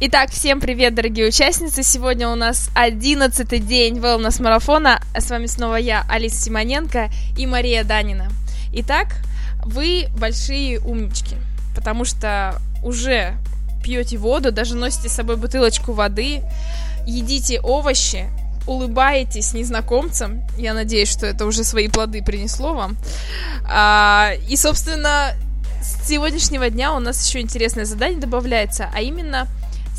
Итак, всем привет, дорогие участницы! Сегодня у нас 11-й день wellness-марафона. С вами снова я, Алиса Симоненко и Мария Данина. Итак, вы большие умнички, потому что уже пьете воду, даже носите с собой бутылочку воды, едите овощи, улыбаетесь незнакомцам. Я надеюсь, что это уже свои плоды принесло вам. И, собственно, с сегодняшнего дня у нас еще интересное задание добавляется, а именно...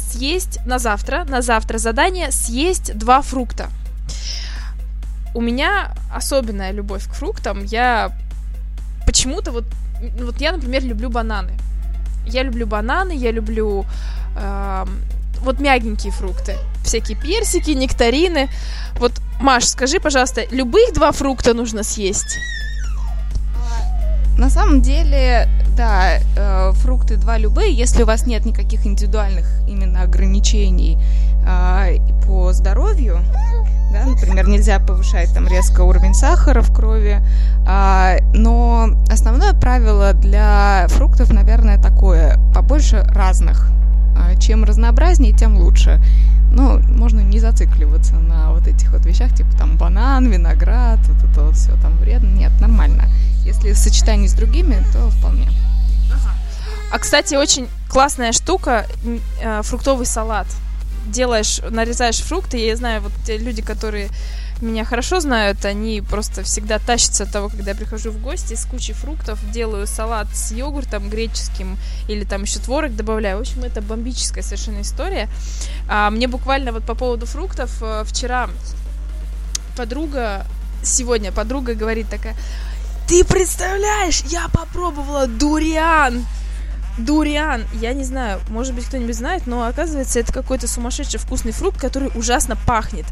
съесть на завтра задание съесть 2 фрукта. У меня особенная любовь к фруктам. Я почему-то вот я, например, люблю бананы. Я люблю вот мягенькие фрукты, всякие персики, нектарины. Вот, Маш, скажи, пожалуйста, любых 2 фрукта нужно съесть? На самом деле, да, фрукты 2 любые, если у вас нет никаких индивидуальных именно ограничений по здоровью, да, например, нельзя повышать там резко уровень сахара в крови, но основное правило для фруктов, наверное, такое: побольше разных. Чем разнообразнее, тем лучше. Но можно не зацикливаться на вот этих вот вещах, типа там банан, виноград, вот это вот все там вредно. Нет, нормально. Если в сочетании с другими, то вполне. Ага. А, кстати, очень классная штука — фруктовый салат. Нарезаешь фрукты. Я знаю, вот те люди, которые меня хорошо знают, они просто всегда тащатся от того, когда я прихожу в гости с кучей фруктов, делаю салат с йогуртом греческим или там еще творог добавляю. В общем, это бомбическая совершенно история. Мне буквально вот по поводу фруктов вчера сегодня подруга говорит такая: ты представляешь, я попробовала дуриан. Я не знаю, может быть, кто-нибудь знает, но оказывается, это какой-то сумасшедший вкусный фрукт, который ужасно пахнет.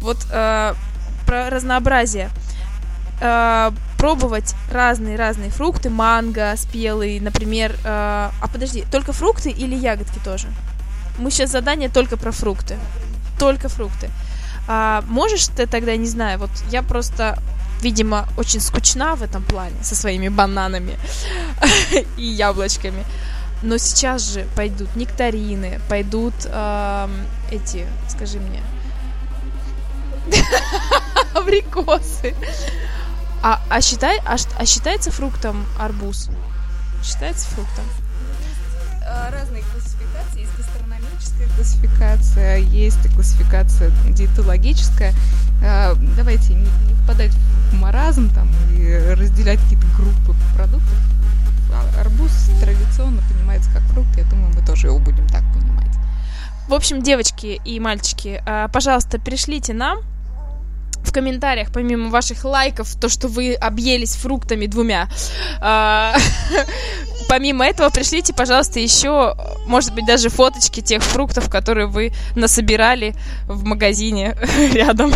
Вот про разнообразие. Пробовать разные фрукты, манго, спелый, например. Подожди, только фрукты или ягодки тоже? Мы сейчас задание только про фрукты. Только фрукты. Можешь ты тогда, не знаю, вот я просто... видимо, очень скучна в этом плане со своими бананами и яблочками. Но сейчас же пойдут нектарины, пойдут эти, скажи мне, абрикосы. А считается фруктом арбуз? Считается фруктом? Разные классификации. Есть гастрономическая классификация, есть классификация диетологическая. Давайте не впадать в маразм там и разделять какие-то группы продуктов. Арбуз традиционно понимается как фрукт, я думаю, мы тоже его будем так понимать. В общем, девочки и мальчики, пожалуйста, пришлите нам в комментариях, помимо ваших лайков, то, что вы объелись фруктами 2, помимо этого, пришлите, пожалуйста, еще, может быть, даже фоточки тех фруктов, которые вы насобирали в магазине рядом.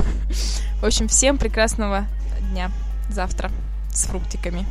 В общем, всем прекрасного дня завтра с фруктиками.